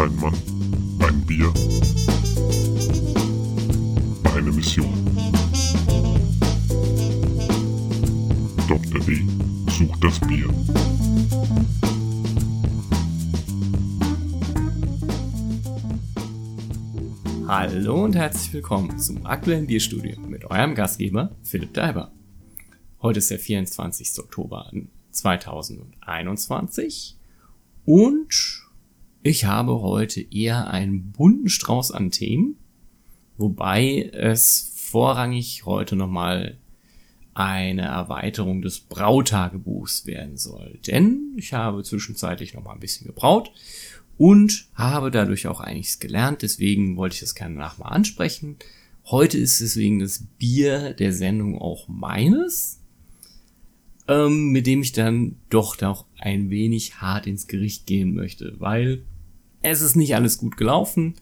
Ein Mann, ein Bier, eine Mission. Dr. D sucht das Bier. Hallo und herzlich willkommen zum aktuellen Bierstudio mit eurem Gastgeber Philipp Deiber. Heute ist der 24. Oktober 2021 und ich habe heute eher einen bunten Strauß an Themen, wobei es vorrangig heute nochmal eine Erweiterung des Brautagebuchs werden soll. Denn ich habe zwischenzeitlich nochmal ein bisschen gebraut und habe dadurch auch einiges gelernt. Deswegen wollte ich das gerne nachher ansprechen. Heute ist deswegen das Bier der Sendung auch meines, mit dem ich dann doch ein wenig hart ins Gericht gehen möchte, weil es ist nicht alles gut gelaufen,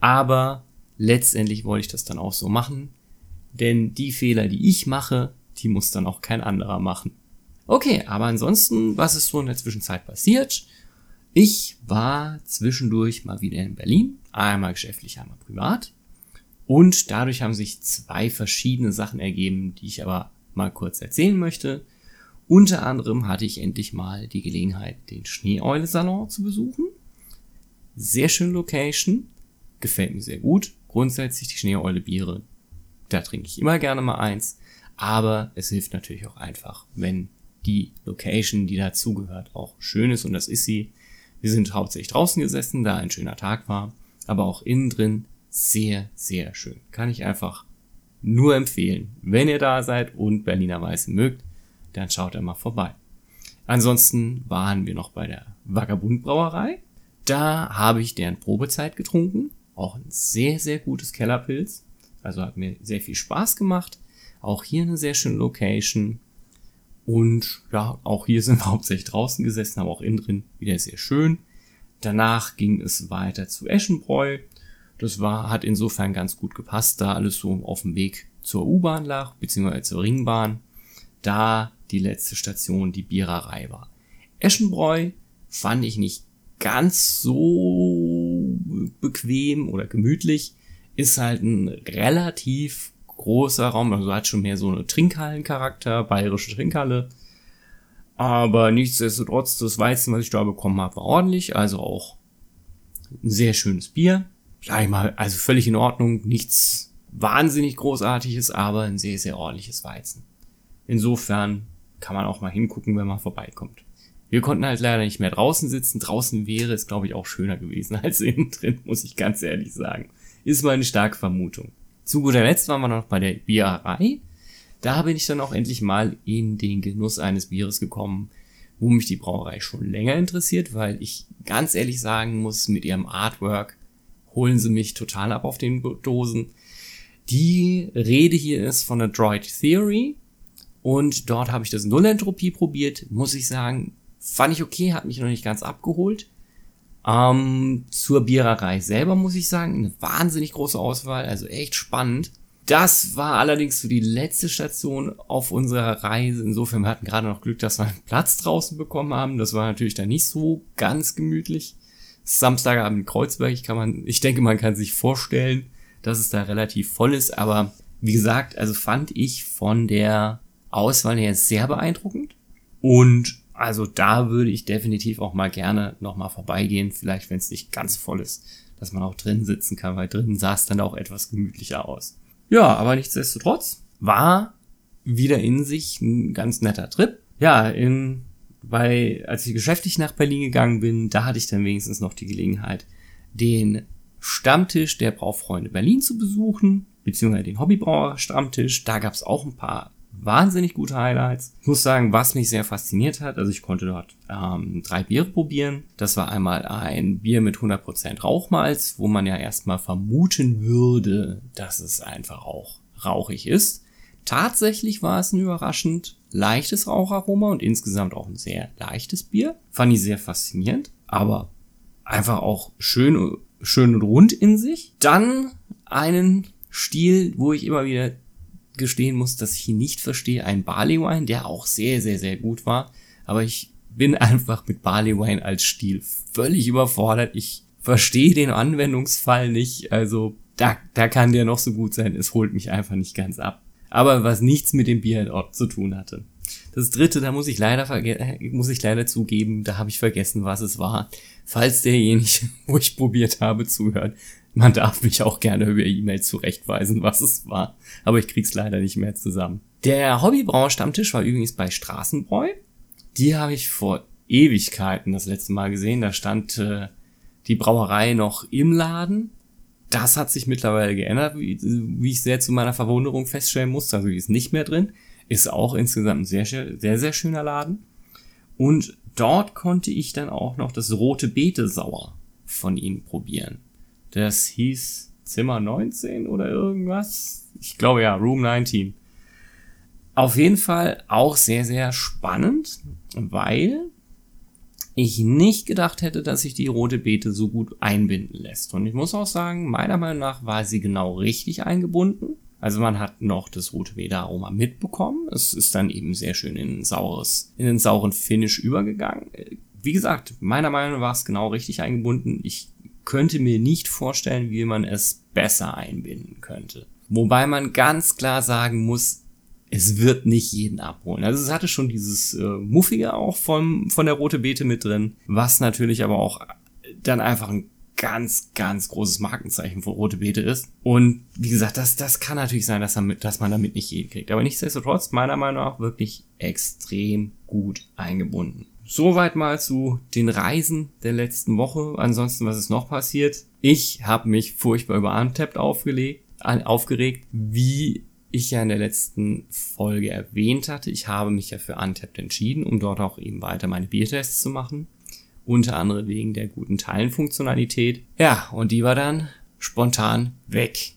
aber letztendlich wollte ich das dann auch so machen, denn die Fehler, die ich mache, die muss dann auch kein anderer machen. Okay, aber ansonsten, was ist so in der Zwischenzeit passiert? Ich war zwischendurch mal wieder in Berlin, einmal geschäftlich, einmal privat, und dadurch haben sich zwei verschiedene Sachen ergeben, die ich aber mal kurz erzählen möchte. Unter anderem hatte ich endlich mal die Gelegenheit, den Schneeeule-Salon zu besuchen. Sehr schöne Location, gefällt mir sehr gut. Grundsätzlich die Schneeeule-Biere, da trinke ich immer gerne mal eins. Aber es hilft natürlich auch einfach, wenn die Location, die dazugehört, auch schön ist. Und das ist sie. Wir sind hauptsächlich draußen gesessen, da ein schöner Tag war. Aber auch innen drin sehr, sehr schön. Kann ich einfach nur empfehlen, wenn ihr da seid und Berliner Weißen mögt. Dann schaut er mal vorbei. Ansonsten waren wir noch bei der Vagabundbrauerei. Da habe ich deren Probezeit getrunken. Auch ein sehr, sehr gutes Kellerpilz. Also hat mir sehr viel Spaß gemacht. Auch hier eine sehr schöne Location. Und ja, auch hier sind wir hauptsächlich draußen gesessen, aber auch innen drin wieder sehr schön. Danach ging es weiter zu Eschenbräu. Das hat insofern ganz gut gepasst, da alles so auf dem Weg zur U-Bahn lag, beziehungsweise zur Ringbahn. Da die letzte Station die Biererei war. Eschenbräu fand ich nicht ganz so bequem oder gemütlich. Ist halt ein relativ großer Raum, also hat schon mehr so einen Trinkhallencharakter, bayerische Trinkhalle. Aber nichtsdestotrotz, das Weizen, was ich da bekommen habe, war ordentlich. Also auch ein sehr schönes Bier. Gleich mal, also völlig in Ordnung, nichts wahnsinnig Großartiges, aber ein sehr, sehr ordentliches Weizen. Insofern kann man auch mal hingucken, wenn man vorbeikommt. Wir konnten halt leider nicht mehr draußen sitzen. Draußen wäre es, glaube ich, auch schöner gewesen als innen drin, muss ich ganz ehrlich sagen. Ist meine starke Vermutung. Zu guter Letzt waren wir noch bei der Biererei. Da bin ich dann auch endlich mal in den Genuss eines Bieres gekommen, wo mich die Brauerei schon länger interessiert, weil ich ganz ehrlich sagen muss, mit ihrem Artwork holen sie mich total ab auf den Dosen. Die Rede hier ist von Android Theory. Und dort habe ich das Nullentropie probiert, muss ich sagen, fand ich okay, hat mich noch nicht ganz abgeholt. Zur Biererei selber muss ich sagen, eine wahnsinnig große Auswahl, also echt spannend. Das war allerdings so die letzte Station auf unserer Reise. Insofern, wir hatten gerade noch Glück, dass wir einen Platz draußen bekommen haben. Das war natürlich dann nicht so ganz gemütlich. Samstagabend in Kreuzberg, ich denke, man kann sich vorstellen, dass es da relativ voll ist. Aber wie gesagt, also fand ich von der Auswahl her sehr beeindruckend und also da würde ich definitiv auch mal gerne nochmal vorbeigehen, vielleicht wenn es nicht ganz voll ist, dass man auch drin sitzen kann, weil drinnen sah es dann auch etwas gemütlicher aus. Ja, aber nichtsdestotrotz war wieder in sich ein ganz netter Trip. Ja, als ich geschäftlich nach Berlin gegangen bin, da hatte ich dann wenigstens noch die Gelegenheit, den Stammtisch der Braufreunde Berlin zu besuchen, beziehungsweise den Hobbybrauer-Stammtisch. Da gab es auch ein paar wahnsinnig gute Highlights. Ich muss sagen, was mich sehr fasziniert hat, also ich konnte dort 3 Biere probieren. Das war einmal ein Bier mit 100% Rauchmalz, wo man ja erstmal vermuten würde, dass es einfach auch rauchig ist. Tatsächlich war es ein überraschend leichtes Raucharoma und insgesamt auch ein sehr leichtes Bier. Fand ich sehr faszinierend, aber einfach auch schön und rund in sich. Dann einen Stil, wo ich immer wieder gestehen muss, dass ich ihn nicht verstehe, ein Barley Wine, der auch sehr, sehr, sehr gut war, aber ich bin einfach mit Barley Wine als Stil völlig überfordert. Ich verstehe den Anwendungsfall nicht. Also da kann der noch so gut sein. Es holt mich einfach nicht ganz ab. Aber was nichts mit dem Bier zu tun hatte. Das dritte, da muss ich leider zugeben, da habe ich vergessen, was es war. Falls derjenige, wo ich probiert habe, zuhört, man darf mich auch gerne über E-Mail zurechtweisen, was es war. Aber ich krieg's leider nicht mehr zusammen. Der Hobbybrauer-Stammtisch war übrigens bei Straßenbräu. Die habe ich vor Ewigkeiten das letzte Mal gesehen. Da stand die Brauerei noch im Laden. Das hat sich mittlerweile geändert, wie ich sehr zu meiner Verwunderung feststellen musste. Also die ist nicht mehr drin. Ist auch insgesamt ein sehr, sehr, sehr schöner Laden. Und dort konnte ich dann auch noch das rote Beete-Sauer von ihnen probieren. Das hieß Zimmer 19 oder irgendwas. Ich glaube ja, Room 19. Auf jeden Fall auch sehr, sehr spannend, weil ich nicht gedacht hätte, dass sich die rote Beete so gut einbinden lässt. Und ich muss auch sagen, meiner Meinung nach war sie genau richtig eingebunden. Also man hat noch das rote Beete-Aroma mitbekommen. Es ist dann eben sehr schön in den sauren Finish übergegangen. Wie gesagt, meiner Meinung nach war es genau richtig eingebunden. Ich könnte mir nicht vorstellen, wie man es besser einbinden könnte. Wobei man ganz klar sagen muss, es wird nicht jeden abholen. Also es hatte schon dieses Muffige auch von der Rote Beete mit drin, was natürlich aber auch dann einfach ein ganz, ganz großes Markenzeichen von Rote Beete ist. Und wie gesagt, das kann natürlich sein, dass man damit nicht jeden kriegt. Aber nichtsdestotrotz, meiner Meinung nach, wirklich extrem gut eingebunden. Soweit mal zu den Reisen der letzten Woche. Ansonsten, was ist noch passiert? Ich habe mich furchtbar über Untappd aufgeregt, wie ich ja in der letzten Folge erwähnt hatte. Ich habe mich ja für Untappd entschieden, um dort auch eben weiter meine Biertests zu machen. Unter anderem wegen der guten Teilenfunktionalität. Ja, und die war dann spontan weg.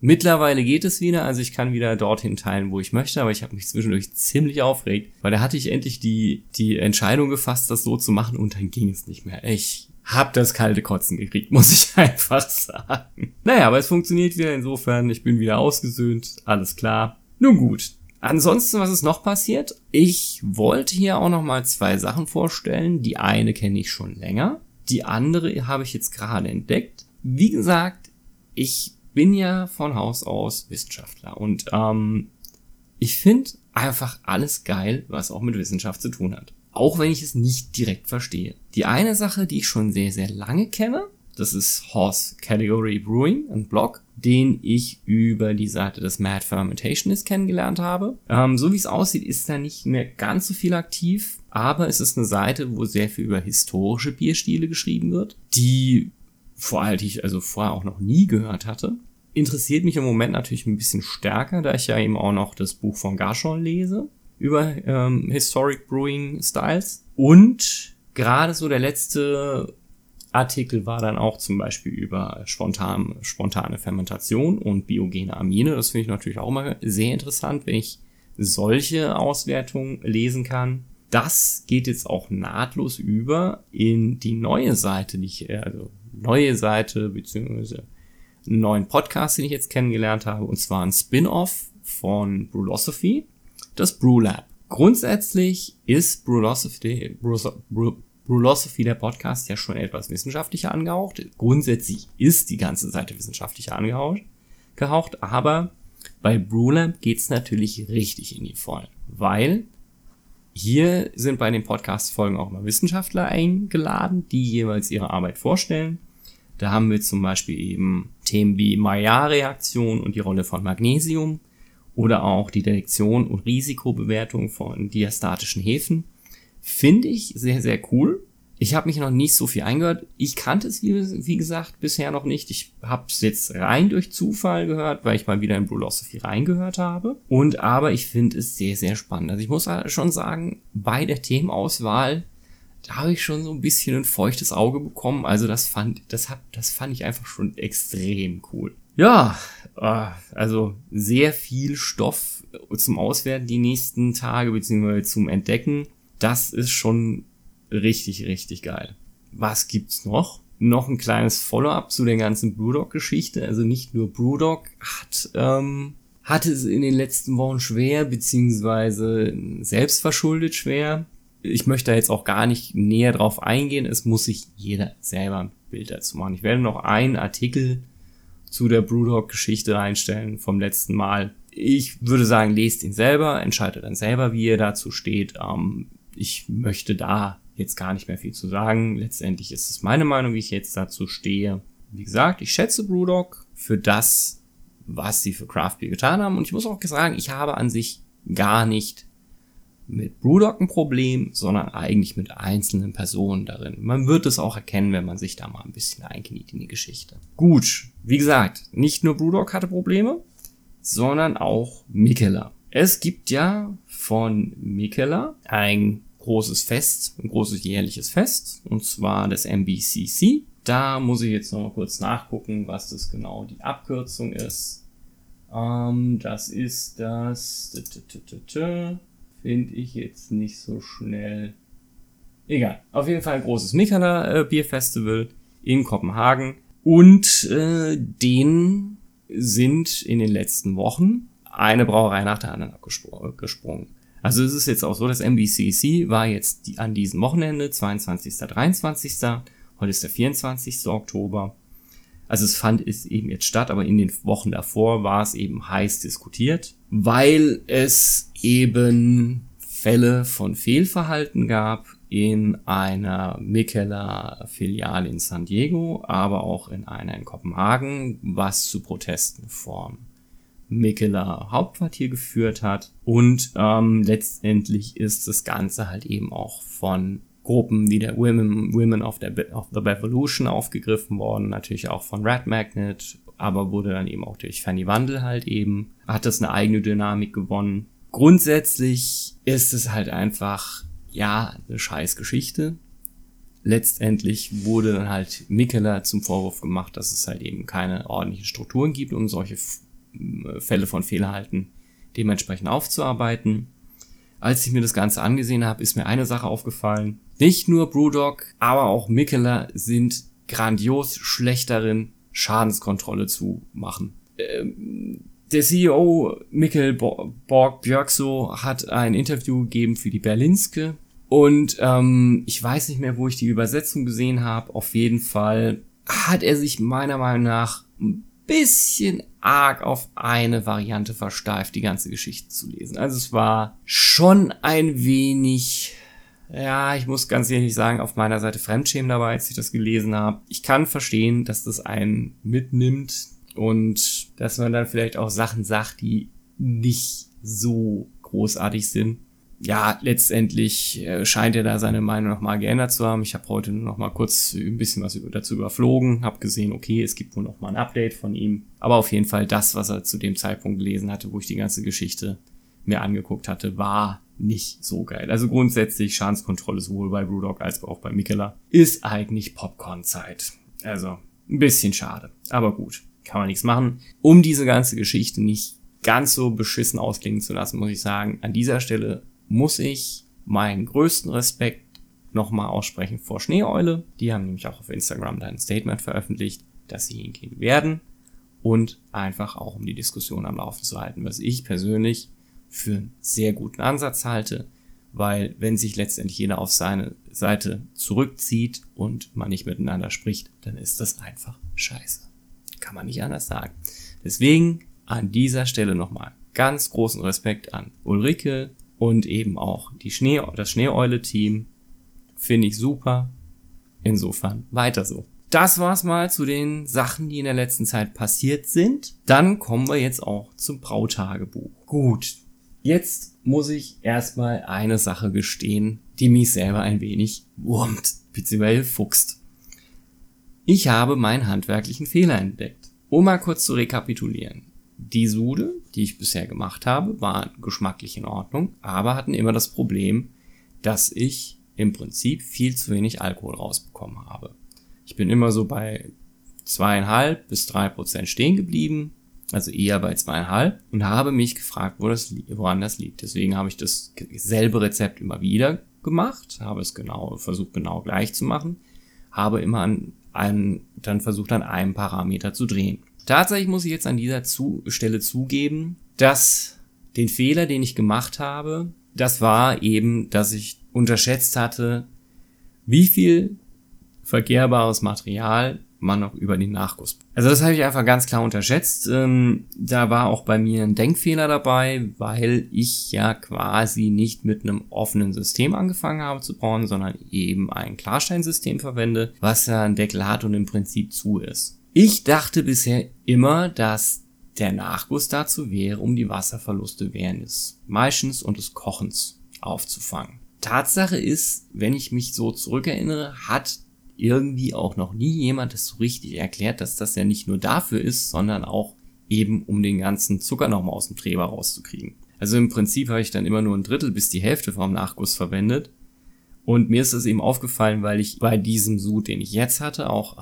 Mittlerweile geht es wieder, also ich kann wieder dorthin teilen, wo ich möchte, aber ich habe mich zwischendurch ziemlich aufgeregt, weil da hatte ich endlich die Entscheidung gefasst, das so zu machen, und dann ging es nicht mehr. Ich habe das kalte Kotzen gekriegt, muss ich einfach sagen. Naja, aber es funktioniert wieder, insofern, ich bin wieder ausgesöhnt, alles klar. Nun gut. Ansonsten, was ist noch passiert? Ich wollte hier auch nochmal 2 Sachen vorstellen. Die eine kenne ich schon länger. Die andere habe ich jetzt gerade entdeckt. Wie gesagt, ich bin ja von Haus aus Wissenschaftler. Und ich finde einfach alles geil, was auch mit Wissenschaft zu tun hat. Auch wenn ich es nicht direkt verstehe. Die eine Sache, die ich schon sehr, sehr lange kenne, das ist Horse Category Brewing, ein Blog, den ich über die Seite des Mad Fermentationist kennengelernt habe. So wie es aussieht, ist da nicht mehr ganz so viel aktiv, aber es ist eine Seite, wo sehr viel über historische Bierstile geschrieben wird, die ich also vorher auch noch nie gehört hatte. Interessiert mich im Moment natürlich ein bisschen stärker, da ich ja eben auch noch das Buch von Gashon lese über Historic Brewing Styles. Und gerade so der letzte Artikel war dann auch zum Beispiel über spontane Fermentation und biogene Amine. Das finde ich natürlich auch immer sehr interessant, wenn ich solche Auswertungen lesen kann. Das geht jetzt auch nahtlos über in die neue Seite, beziehungsweise einen neuen Podcast, den ich jetzt kennengelernt habe, und zwar ein Spin-Off von Brulosophy, das Brewlab. Grundsätzlich ist Brulosophy, der Podcast, ja schon etwas wissenschaftlicher angehaucht. Grundsätzlich ist die ganze Seite wissenschaftlicher angehaucht, aber bei Brewlab geht's natürlich richtig in die Vollen, weil hier sind bei den Podcast-Folgen auch mal Wissenschaftler eingeladen, die jeweils ihre Arbeit vorstellen. Da haben wir zum Beispiel eben Themen wie Maillard-Reaktion und die Rolle von Magnesium oder auch die Detektion und Risikobewertung von diastatischen Hefen. Finde ich sehr, sehr cool. Ich habe mich noch nicht so viel eingehört. Ich kannte es, wie gesagt, bisher noch nicht. Ich habe es jetzt rein durch Zufall gehört, weil ich mal wieder in Brulosophy reingehört habe. Aber ich finde es sehr, sehr spannend. Also ich muss schon sagen, bei der Themenauswahl, da habe ich schon so ein bisschen ein feuchtes Auge bekommen. Also das fand ich einfach schon extrem cool. Ja, also sehr viel Stoff zum Auswerten die nächsten Tage, beziehungsweise zum Entdecken. Das ist schon richtig, richtig geil. Was gibt's noch? Noch ein kleines Follow-up zu der ganzen BrewDog-Geschichte. Also nicht nur BrewDog hatte es in den letzten Wochen schwer, beziehungsweise selbstverschuldet schwer. Ich möchte da jetzt auch gar nicht näher drauf eingehen. Es muss sich jeder selber Bilder zu machen. Ich werde noch einen Artikel zu der BrewDog-Geschichte reinstellen vom letzten Mal. Ich würde sagen, lest ihn selber, entscheidet dann selber, wie ihr dazu steht. Ich möchte da jetzt gar nicht mehr viel zu sagen. Letztendlich ist es meine Meinung, wie ich jetzt dazu stehe. Wie gesagt, ich schätze BrewDog für das, was sie für Craft Beer getan haben. Und ich muss auch sagen, ich habe an sich gar nicht mit BrewDog ein Problem, sondern eigentlich mit einzelnen Personen darin. Man wird es auch erkennen, wenn man sich da mal ein bisschen einkniet in die Geschichte. Gut, wie gesagt, nicht nur BrewDog hatte Probleme, sondern auch Mikkeller. Es gibt ja von Mikkeller ein großes Fest, ein großes jährliches Fest, und zwar das MBCC. Da muss ich jetzt noch mal kurz nachgucken, was das genau die Abkürzung ist. Das ist das... Finde ich jetzt nicht so schnell. Egal. Auf jeden Fall ein großes Mikkeller Bierfestival in Kopenhagen. Und denen sind in den letzten Wochen eine Brauerei nach der anderen abgesprungen. Also es ist jetzt auch so, das MBCC war jetzt an diesem Wochenende, 22. 23. Heute ist der 24. Oktober. Also es fand es eben jetzt statt, aber in den Wochen davor war es eben heiß diskutiert, weil es eben Fälle von Fehlverhalten gab in einer Mikkeller-Filiale in San Diego, aber auch in einer in Kopenhagen, was zu Protesten vom Mikkeller Hauptquartier geführt hat. Und letztendlich ist das Ganze halt eben auch von Gruppen wie der Women of the Revolution aufgegriffen worden, natürlich auch von Red Magnet, aber wurde dann eben auch durch Fanny Wandel halt eben, hat das eine eigene Dynamik gewonnen. Grundsätzlich ist es halt einfach, ja, eine scheiß Geschichte. Letztendlich wurde dann halt Mikkeller zum Vorwurf gemacht, dass es halt eben keine ordentlichen Strukturen gibt, um solche Fälle von Fehlverhalten dementsprechend aufzuarbeiten. Als ich mir das Ganze angesehen habe, ist mir eine Sache aufgefallen. Nicht nur BrewDog, aber auch Mikkeller sind grandios schlecht darin, Schadenskontrolle zu machen. Der CEO Mikkel Borg Björkso hat ein Interview gegeben für die Berlinske. Und ich weiß nicht mehr, wo ich die Übersetzung gesehen habe. Auf jeden Fall hat er sich meiner Meinung nach ein bisschen arg auf eine Variante versteift, die ganze Geschichte zu lesen. Also es war schon ein wenig, ja, ich muss ganz ehrlich sagen, auf meiner Seite Fremdschämen dabei, als ich das gelesen habe. Ich kann verstehen, dass das einen mitnimmt und dass man dann vielleicht auch Sachen sagt, die nicht so großartig sind. Ja, letztendlich scheint er da seine Meinung nochmal geändert zu haben. Ich habe heute nur nochmal kurz ein bisschen was dazu überflogen, habe gesehen, okay, es gibt wohl nochmal ein Update von ihm. Aber auf jeden Fall das, was er zu dem Zeitpunkt gelesen hatte, wo ich die ganze Geschichte mir angeguckt hatte, war nicht so geil. Also grundsätzlich Schadenskontrolle sowohl bei BrewDog als auch bei Mikkeller ist eigentlich Popcorn-Zeit. Also ein bisschen schade, aber gut, kann man nichts machen. Um diese ganze Geschichte nicht ganz so beschissen ausklingen zu lassen, muss ich sagen, an dieser Stelle muss ich meinen größten Respekt nochmal aussprechen vor Schneeeule. Die haben nämlich auch auf Instagram da ein Statement veröffentlicht, dass sie hingehen werden und einfach auch um die Diskussion am Laufen zu halten, was ich persönlich für einen sehr guten Ansatz halte, weil wenn sich letztendlich jeder auf seine Seite zurückzieht und man nicht miteinander spricht, dann ist das einfach scheiße. Kann man nicht anders sagen. Deswegen an dieser Stelle nochmal ganz großen Respekt an Ulrike, und eben auch das Schneeeule-Team finde ich super. Insofern weiter so. Das war's mal zu den Sachen, die in der letzten Zeit passiert sind. Dann kommen wir jetzt auch zum Brautagebuch. Gut, jetzt muss ich erstmal eine Sache gestehen, die mich selber ein wenig wurmt, bzw. fuchst. Ich habe meinen handwerklichen Fehler entdeckt. Um mal kurz zu rekapitulieren. Die Sude, die ich bisher gemacht habe, war geschmacklich in Ordnung, aber hatten immer das Problem, dass ich im Prinzip viel zu wenig Alkohol rausbekommen habe. Ich bin immer so bei 2,5 bis 3% stehen geblieben, also eher bei 2,5 und habe mich gefragt, woran das liegt. Deswegen habe ich dasselbe Rezept immer wieder gemacht, habe es versucht genau gleich zu machen, habe immer dann versucht an einem Parameter zu drehen. Tatsächlich muss ich jetzt an dieser Stelle zugeben, dass den Fehler, den ich gemacht habe, das war eben, dass ich unterschätzt hatte, wie viel verkehrbares Material man noch über den Nachguss. Also das habe ich einfach ganz klar unterschätzt. Da war auch bei mir ein Denkfehler dabei, weil ich ja quasi nicht mit einem offenen System angefangen habe zu brauen, sondern eben ein Klarsteinsystem verwende, was ja einen Deckel hat und im Prinzip zu ist. Ich dachte bisher immer, dass der Nachguss dazu wäre, um die Wasserverluste während des Maischens und des Kochens aufzufangen. Tatsache ist, wenn ich mich so zurückerinnere, hat irgendwie auch noch nie jemand das so richtig erklärt, dass das ja nicht nur dafür ist, sondern auch eben um den ganzen Zucker nochmal aus dem Treber rauszukriegen. Also im Prinzip habe ich dann immer nur ein Drittel bis die Hälfte vom Nachguss verwendet. Und mir ist das eben aufgefallen, weil ich bei diesem Sud, den ich jetzt hatte, auch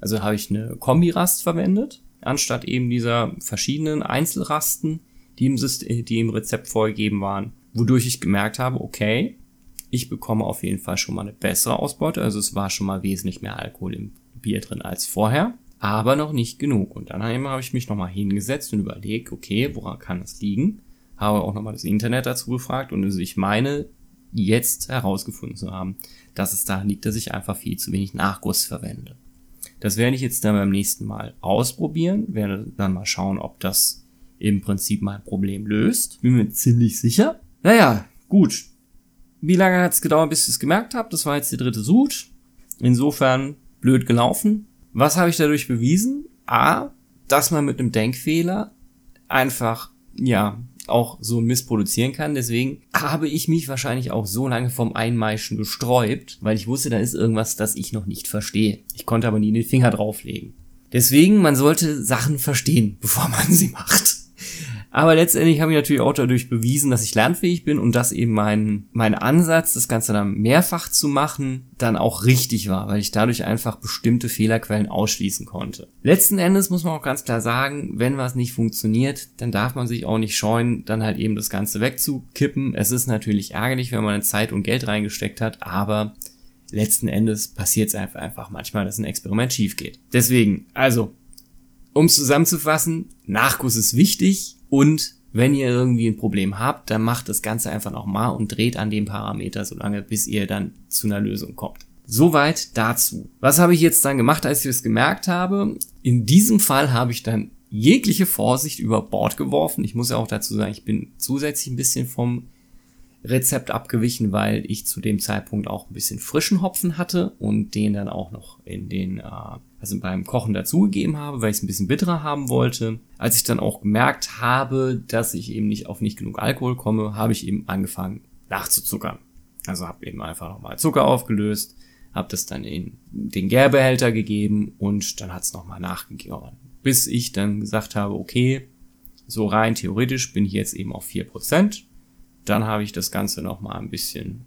also habe ich eine Kombirast verwendet, anstatt eben dieser verschiedenen Einzelrasten, die im Rezept vorgegeben waren, wodurch ich gemerkt habe, okay, ich bekomme auf jeden Fall schon mal eine bessere Ausbeute, also es war schon mal wesentlich mehr Alkohol im Bier drin als vorher, aber noch nicht genug. Und dann habe ich mich nochmal hingesetzt und überlegt, okay, woran kann das liegen? Habe auch nochmal das Internet dazu gefragt und also ich meine, jetzt herausgefunden zu haben, dass es daran liegt, dass ich einfach viel zu wenig Nachguss verwende. Das werde ich jetzt dann beim nächsten Mal ausprobieren, werde dann mal schauen, ob das im Prinzip mein Problem löst. Bin mir ziemlich sicher. Naja, gut. Wie lange hat es gedauert, bis ich es gemerkt habe? Das war jetzt die dritte Sud. Insofern blöd gelaufen. Was habe ich dadurch bewiesen? A, dass man mit einem Denkfehler einfach, ja, auch so missproduzieren kann. Deswegen habe ich mich wahrscheinlich auch so lange vom Einmeischen gesträubt, weil ich wusste, da ist irgendwas, das ich noch nicht verstehe. Ich konnte aber nie den Finger drauflegen. Deswegen, man sollte Sachen verstehen, bevor man sie macht. Aber letztendlich habe ich natürlich auch dadurch bewiesen, dass ich lernfähig bin und dass eben mein Ansatz, das Ganze dann mehrfach zu machen, dann auch richtig war, weil ich dadurch einfach bestimmte Fehlerquellen ausschließen konnte. Letzten Endes muss man auch ganz klar sagen, wenn was nicht funktioniert, dann darf man sich auch nicht scheuen, dann halt eben das Ganze wegzukippen. Es ist natürlich ärgerlich, wenn man Zeit und Geld reingesteckt hat, aber letzten Endes passiert es einfach manchmal, dass ein Experiment schief geht. Deswegen, also, um es zusammenzufassen, Nachguss ist wichtig. Und wenn ihr irgendwie ein Problem habt, dann macht das Ganze einfach nochmal und dreht an dem Parameter so lange, bis ihr dann zu einer Lösung kommt. Soweit dazu. Was habe ich jetzt dann gemacht, als ich es gemerkt habe? In diesem Fall habe ich dann jegliche Vorsicht über Bord geworfen. Ich muss ja auch dazu sagen, ich bin zusätzlich ein bisschen vom Rezept abgewichen, weil ich zu dem Zeitpunkt auch ein bisschen frischen Hopfen hatte und den dann auch noch in den beim Kochen dazugegeben habe, weil ich es ein bisschen bitterer haben wollte. Als ich dann auch gemerkt habe, dass ich eben nicht auf nicht genug Alkohol komme, habe ich eben angefangen nachzuzuckern. Also habe eben einfach nochmal Zucker aufgelöst, habe das dann in den Gärbehälter gegeben und dann hat es nochmal nachgegeben. Bis ich dann gesagt habe, okay, so rein theoretisch bin ich jetzt eben auf 4%. Dann habe ich das Ganze nochmal ein bisschen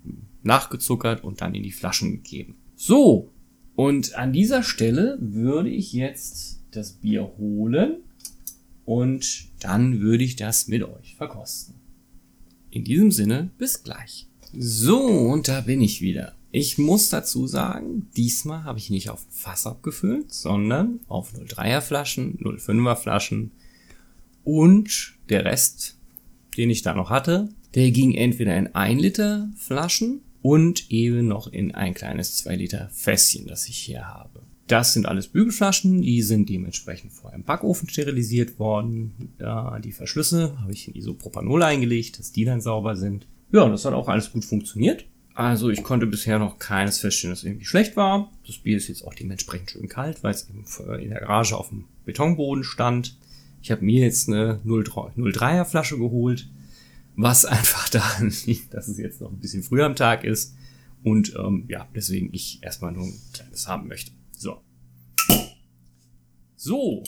nachgezuckert und dann in die Flaschen gegeben. So, und an dieser Stelle würde ich jetzt das Bier holen und dann würde ich das mit euch verkosten. In diesem Sinne, bis gleich. So, und da bin ich wieder. Ich muss dazu sagen, diesmal habe ich nicht auf ein Fass abgefüllt, sondern auf 0,3er Flaschen, 0,5er Flaschen und der Rest, den ich da noch hatte, der ging entweder in 1 Liter Flaschen und eben noch in ein kleines 2 Liter Fässchen, das ich hier habe. Das sind alles Bügelflaschen, die sind dementsprechend vorher im Backofen sterilisiert worden. Ja, die Verschlüsse habe ich in Isopropanol eingelegt, dass die dann sauber sind. Ja, das hat auch alles gut funktioniert. Also ich konnte bisher noch keines feststellen, das irgendwie schlecht war. Das Bier ist jetzt auch dementsprechend schön kalt, weil es eben in der Garage auf dem Betonboden stand. Ich habe mir jetzt eine 0,3er Flasche geholt. Was einfach daran liegt, dass es jetzt noch ein bisschen früh am Tag ist und deswegen ich erstmal nur ein kleines haben möchte. So,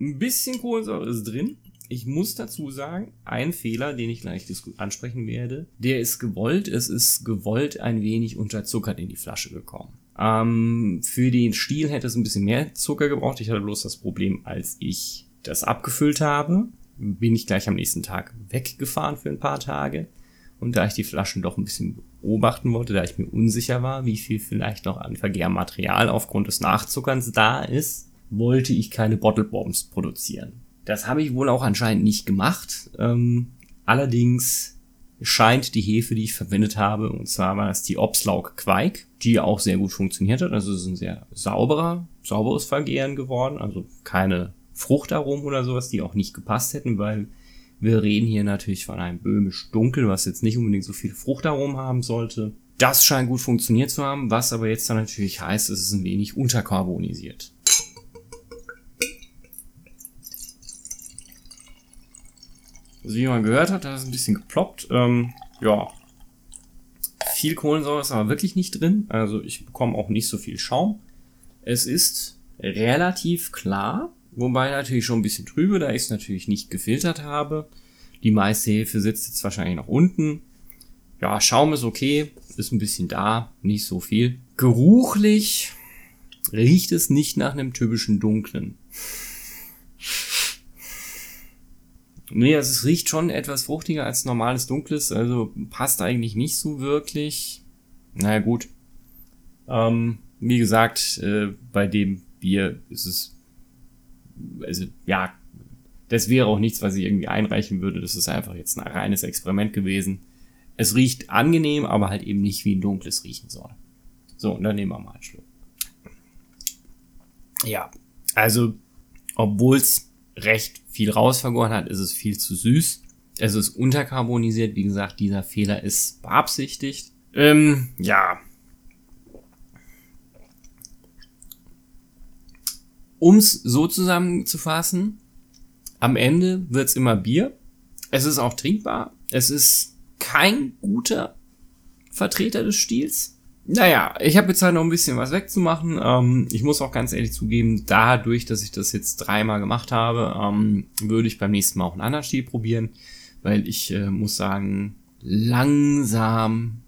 ein bisschen Kohlensäure ist drin. Ich muss dazu sagen, ein Fehler, den ich gleich ansprechen werde, der ist gewollt. Es ist gewollt ein wenig unterzuckert in die Flasche gekommen. Für den Stiel hätte es ein bisschen mehr Zucker gebraucht. Ich hatte bloß das Problem, als ich das abgefüllt habe, bin ich gleich am nächsten Tag weggefahren für ein paar Tage. Und da ich die Flaschen doch ein bisschen beobachten wollte, da ich mir unsicher war, wie viel vielleicht noch an Vergärmaterial aufgrund des Nachzuckerns da ist, wollte ich keine Bottle Bombs produzieren. Das habe ich wohl auch anscheinend nicht gemacht. Allerdings scheint die Hefe, die ich verwendet habe, und zwar war das die Opslaug Queik, die auch sehr gut funktioniert hat. Also es ist ein sehr sauberes Vergären geworden, also keine Fruchtaromen oder sowas, die auch nicht gepasst hätten, weil wir reden hier natürlich von einem böhmisch Dunkel, was jetzt nicht unbedingt so viel Fruchtaromen haben sollte. Das scheint gut funktioniert zu haben, was aber jetzt dann natürlich heißt, es ist ein wenig unterkarbonisiert. Also wie man gehört hat, da ist ein bisschen geploppt. Viel Kohlensäure ist aber wirklich nicht drin. Also ich bekomme auch nicht so viel Schaum. Es ist relativ klar, wobei natürlich schon ein bisschen trübe, da ich es natürlich nicht gefiltert habe. Die meiste Hefe sitzt jetzt wahrscheinlich nach unten. Ja, Schaum ist okay, ist ein bisschen da, nicht so viel. Geruchlich riecht es nicht nach einem typischen Dunklen. Nee, also es riecht schon etwas fruchtiger als normales Dunkles, also passt eigentlich nicht so wirklich. Naja gut, wie gesagt, bei dem Bier ist es, also ja, das wäre auch nichts, was ich irgendwie einreichen würde, das ist einfach jetzt ein reines Experiment gewesen. Es riecht angenehm, aber halt eben nicht wie ein dunkles riechen soll. So, und dann nehmen wir mal einen Schluck. Ja, also obwohl es recht viel rausvergoren hat, ist es viel zu süß. Es ist unterkarbonisiert, wie gesagt, dieser Fehler ist beabsichtigt. Um es so zusammenzufassen, am Ende wird es immer Bier. Es ist auch trinkbar. Es ist kein guter Vertreter des Stils. Naja, ich habe jetzt halt noch ein bisschen was wegzumachen. Ich muss auch ganz ehrlich zugeben, dadurch, dass ich das jetzt dreimal gemacht habe, würde ich beim nächsten Mal auch einen anderen Stil probieren, weil ich muss sagen, langsam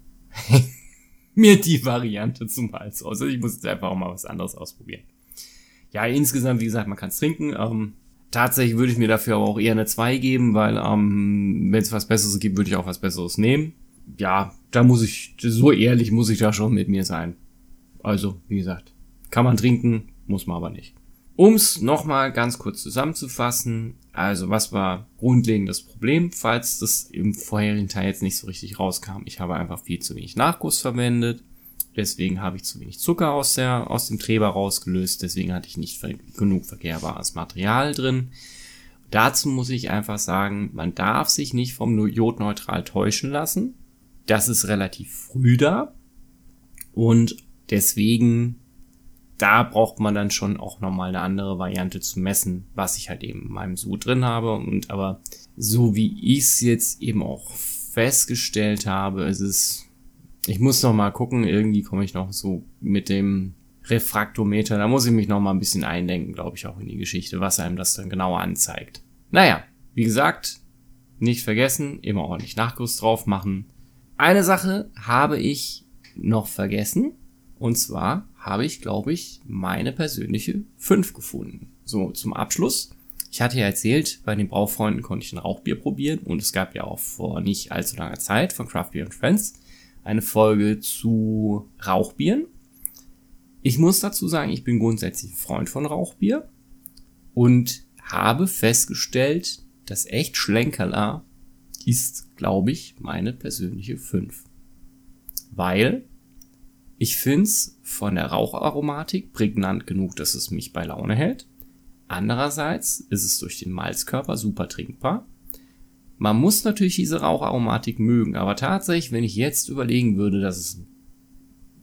mir die Variante zum Hals aus. Also ich muss jetzt einfach auch mal was anderes ausprobieren. Ja, insgesamt, wie gesagt, man kann es trinken. Tatsächlich würde ich mir dafür aber auch eher eine 2 geben, weil wenn es was Besseres gibt, würde ich auch was Besseres nehmen. Ja, da muss ich, so ehrlich muss ich da schon mit mir sein. Also, wie gesagt, kann man trinken, muss man aber nicht. Um es nochmal ganz kurz zusammenzufassen, also was war grundlegend das Problem, falls das im vorherigen Teil jetzt nicht so richtig rauskam? Ich habe einfach viel zu wenig Nachguss verwendet, deswegen habe ich zu wenig Zucker aus dem Treber rausgelöst, deswegen hatte ich nicht genug verkehrbares Material drin. Dazu muss ich einfach sagen, man darf sich nicht vom Jodneutral täuschen lassen. Das ist relativ früh da und deswegen, da braucht man dann schon auch nochmal eine andere Variante zu messen, was ich halt eben in meinem Sud drin habe. Und aber so wie ich es jetzt eben auch festgestellt habe, ich muss nochmal gucken, irgendwie komme ich noch so mit dem Refraktometer, da muss ich mich nochmal ein bisschen eindenken, glaube ich, auch in die Geschichte, was einem das dann genauer anzeigt. Naja, wie gesagt, nicht vergessen, immer ordentlich Nachguss drauf machen. Eine Sache habe ich noch vergessen, und zwar habe ich, glaube ich, meine persönliche 5 gefunden. So, zum Abschluss. Ich hatte ja erzählt, bei den Braufreunden konnte ich ein Rauchbier probieren und es gab ja auch vor nicht allzu langer Zeit von Craft Beer and Friends eine Folge zu Rauchbieren. Ich muss dazu sagen, ich bin grundsätzlich ein Freund von Rauchbier und habe festgestellt, dass echt Schlenkerla ist, glaube ich, meine persönliche 5. Weil ich finde es von der Raucharomatik prägnant genug, dass es mich bei Laune hält. Andererseits ist es durch den Malzkörper super trinkbar. Man muss natürlich diese Raucharomatik mögen, aber tatsächlich, wenn ich jetzt überlegen würde, dass es,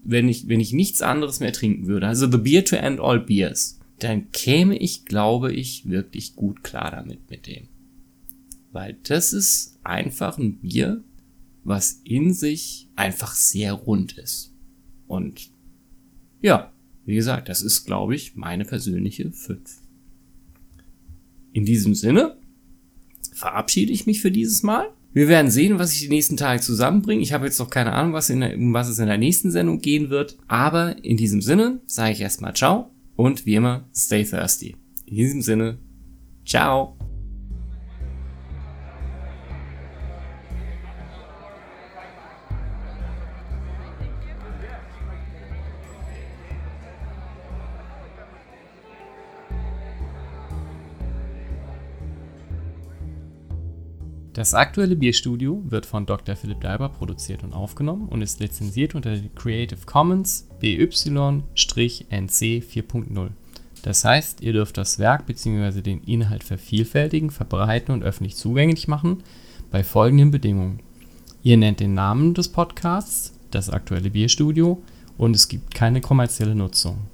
wenn ich nichts anderes mehr trinken würde, also the beer to end all beers, dann käme ich, glaube ich, wirklich gut klar damit mit dem. Weil das ist einfach ein Bier, was in sich einfach sehr rund ist. Und ja, wie gesagt, das ist, glaube ich, meine persönliche 5. In diesem Sinne verabschiede ich mich für dieses Mal. Wir werden sehen, was ich die nächsten Tage zusammenbringe. Ich habe jetzt noch keine Ahnung, um was es in der nächsten Sendung gehen wird. Aber in diesem Sinne sage ich erstmal ciao und wie immer, stay thirsty. In diesem Sinne, ciao. Das aktuelle Bierstudio wird von Dr. Philipp Deiber produziert und aufgenommen und ist lizenziert unter Creative Commons BY-NC 4.0. Das heißt, ihr dürft das Werk bzw. den Inhalt vervielfältigen, verbreiten und öffentlich zugänglich machen bei folgenden Bedingungen. Ihr nennt den Namen des Podcasts, das aktuelle Bierstudio, und es gibt keine kommerzielle Nutzung.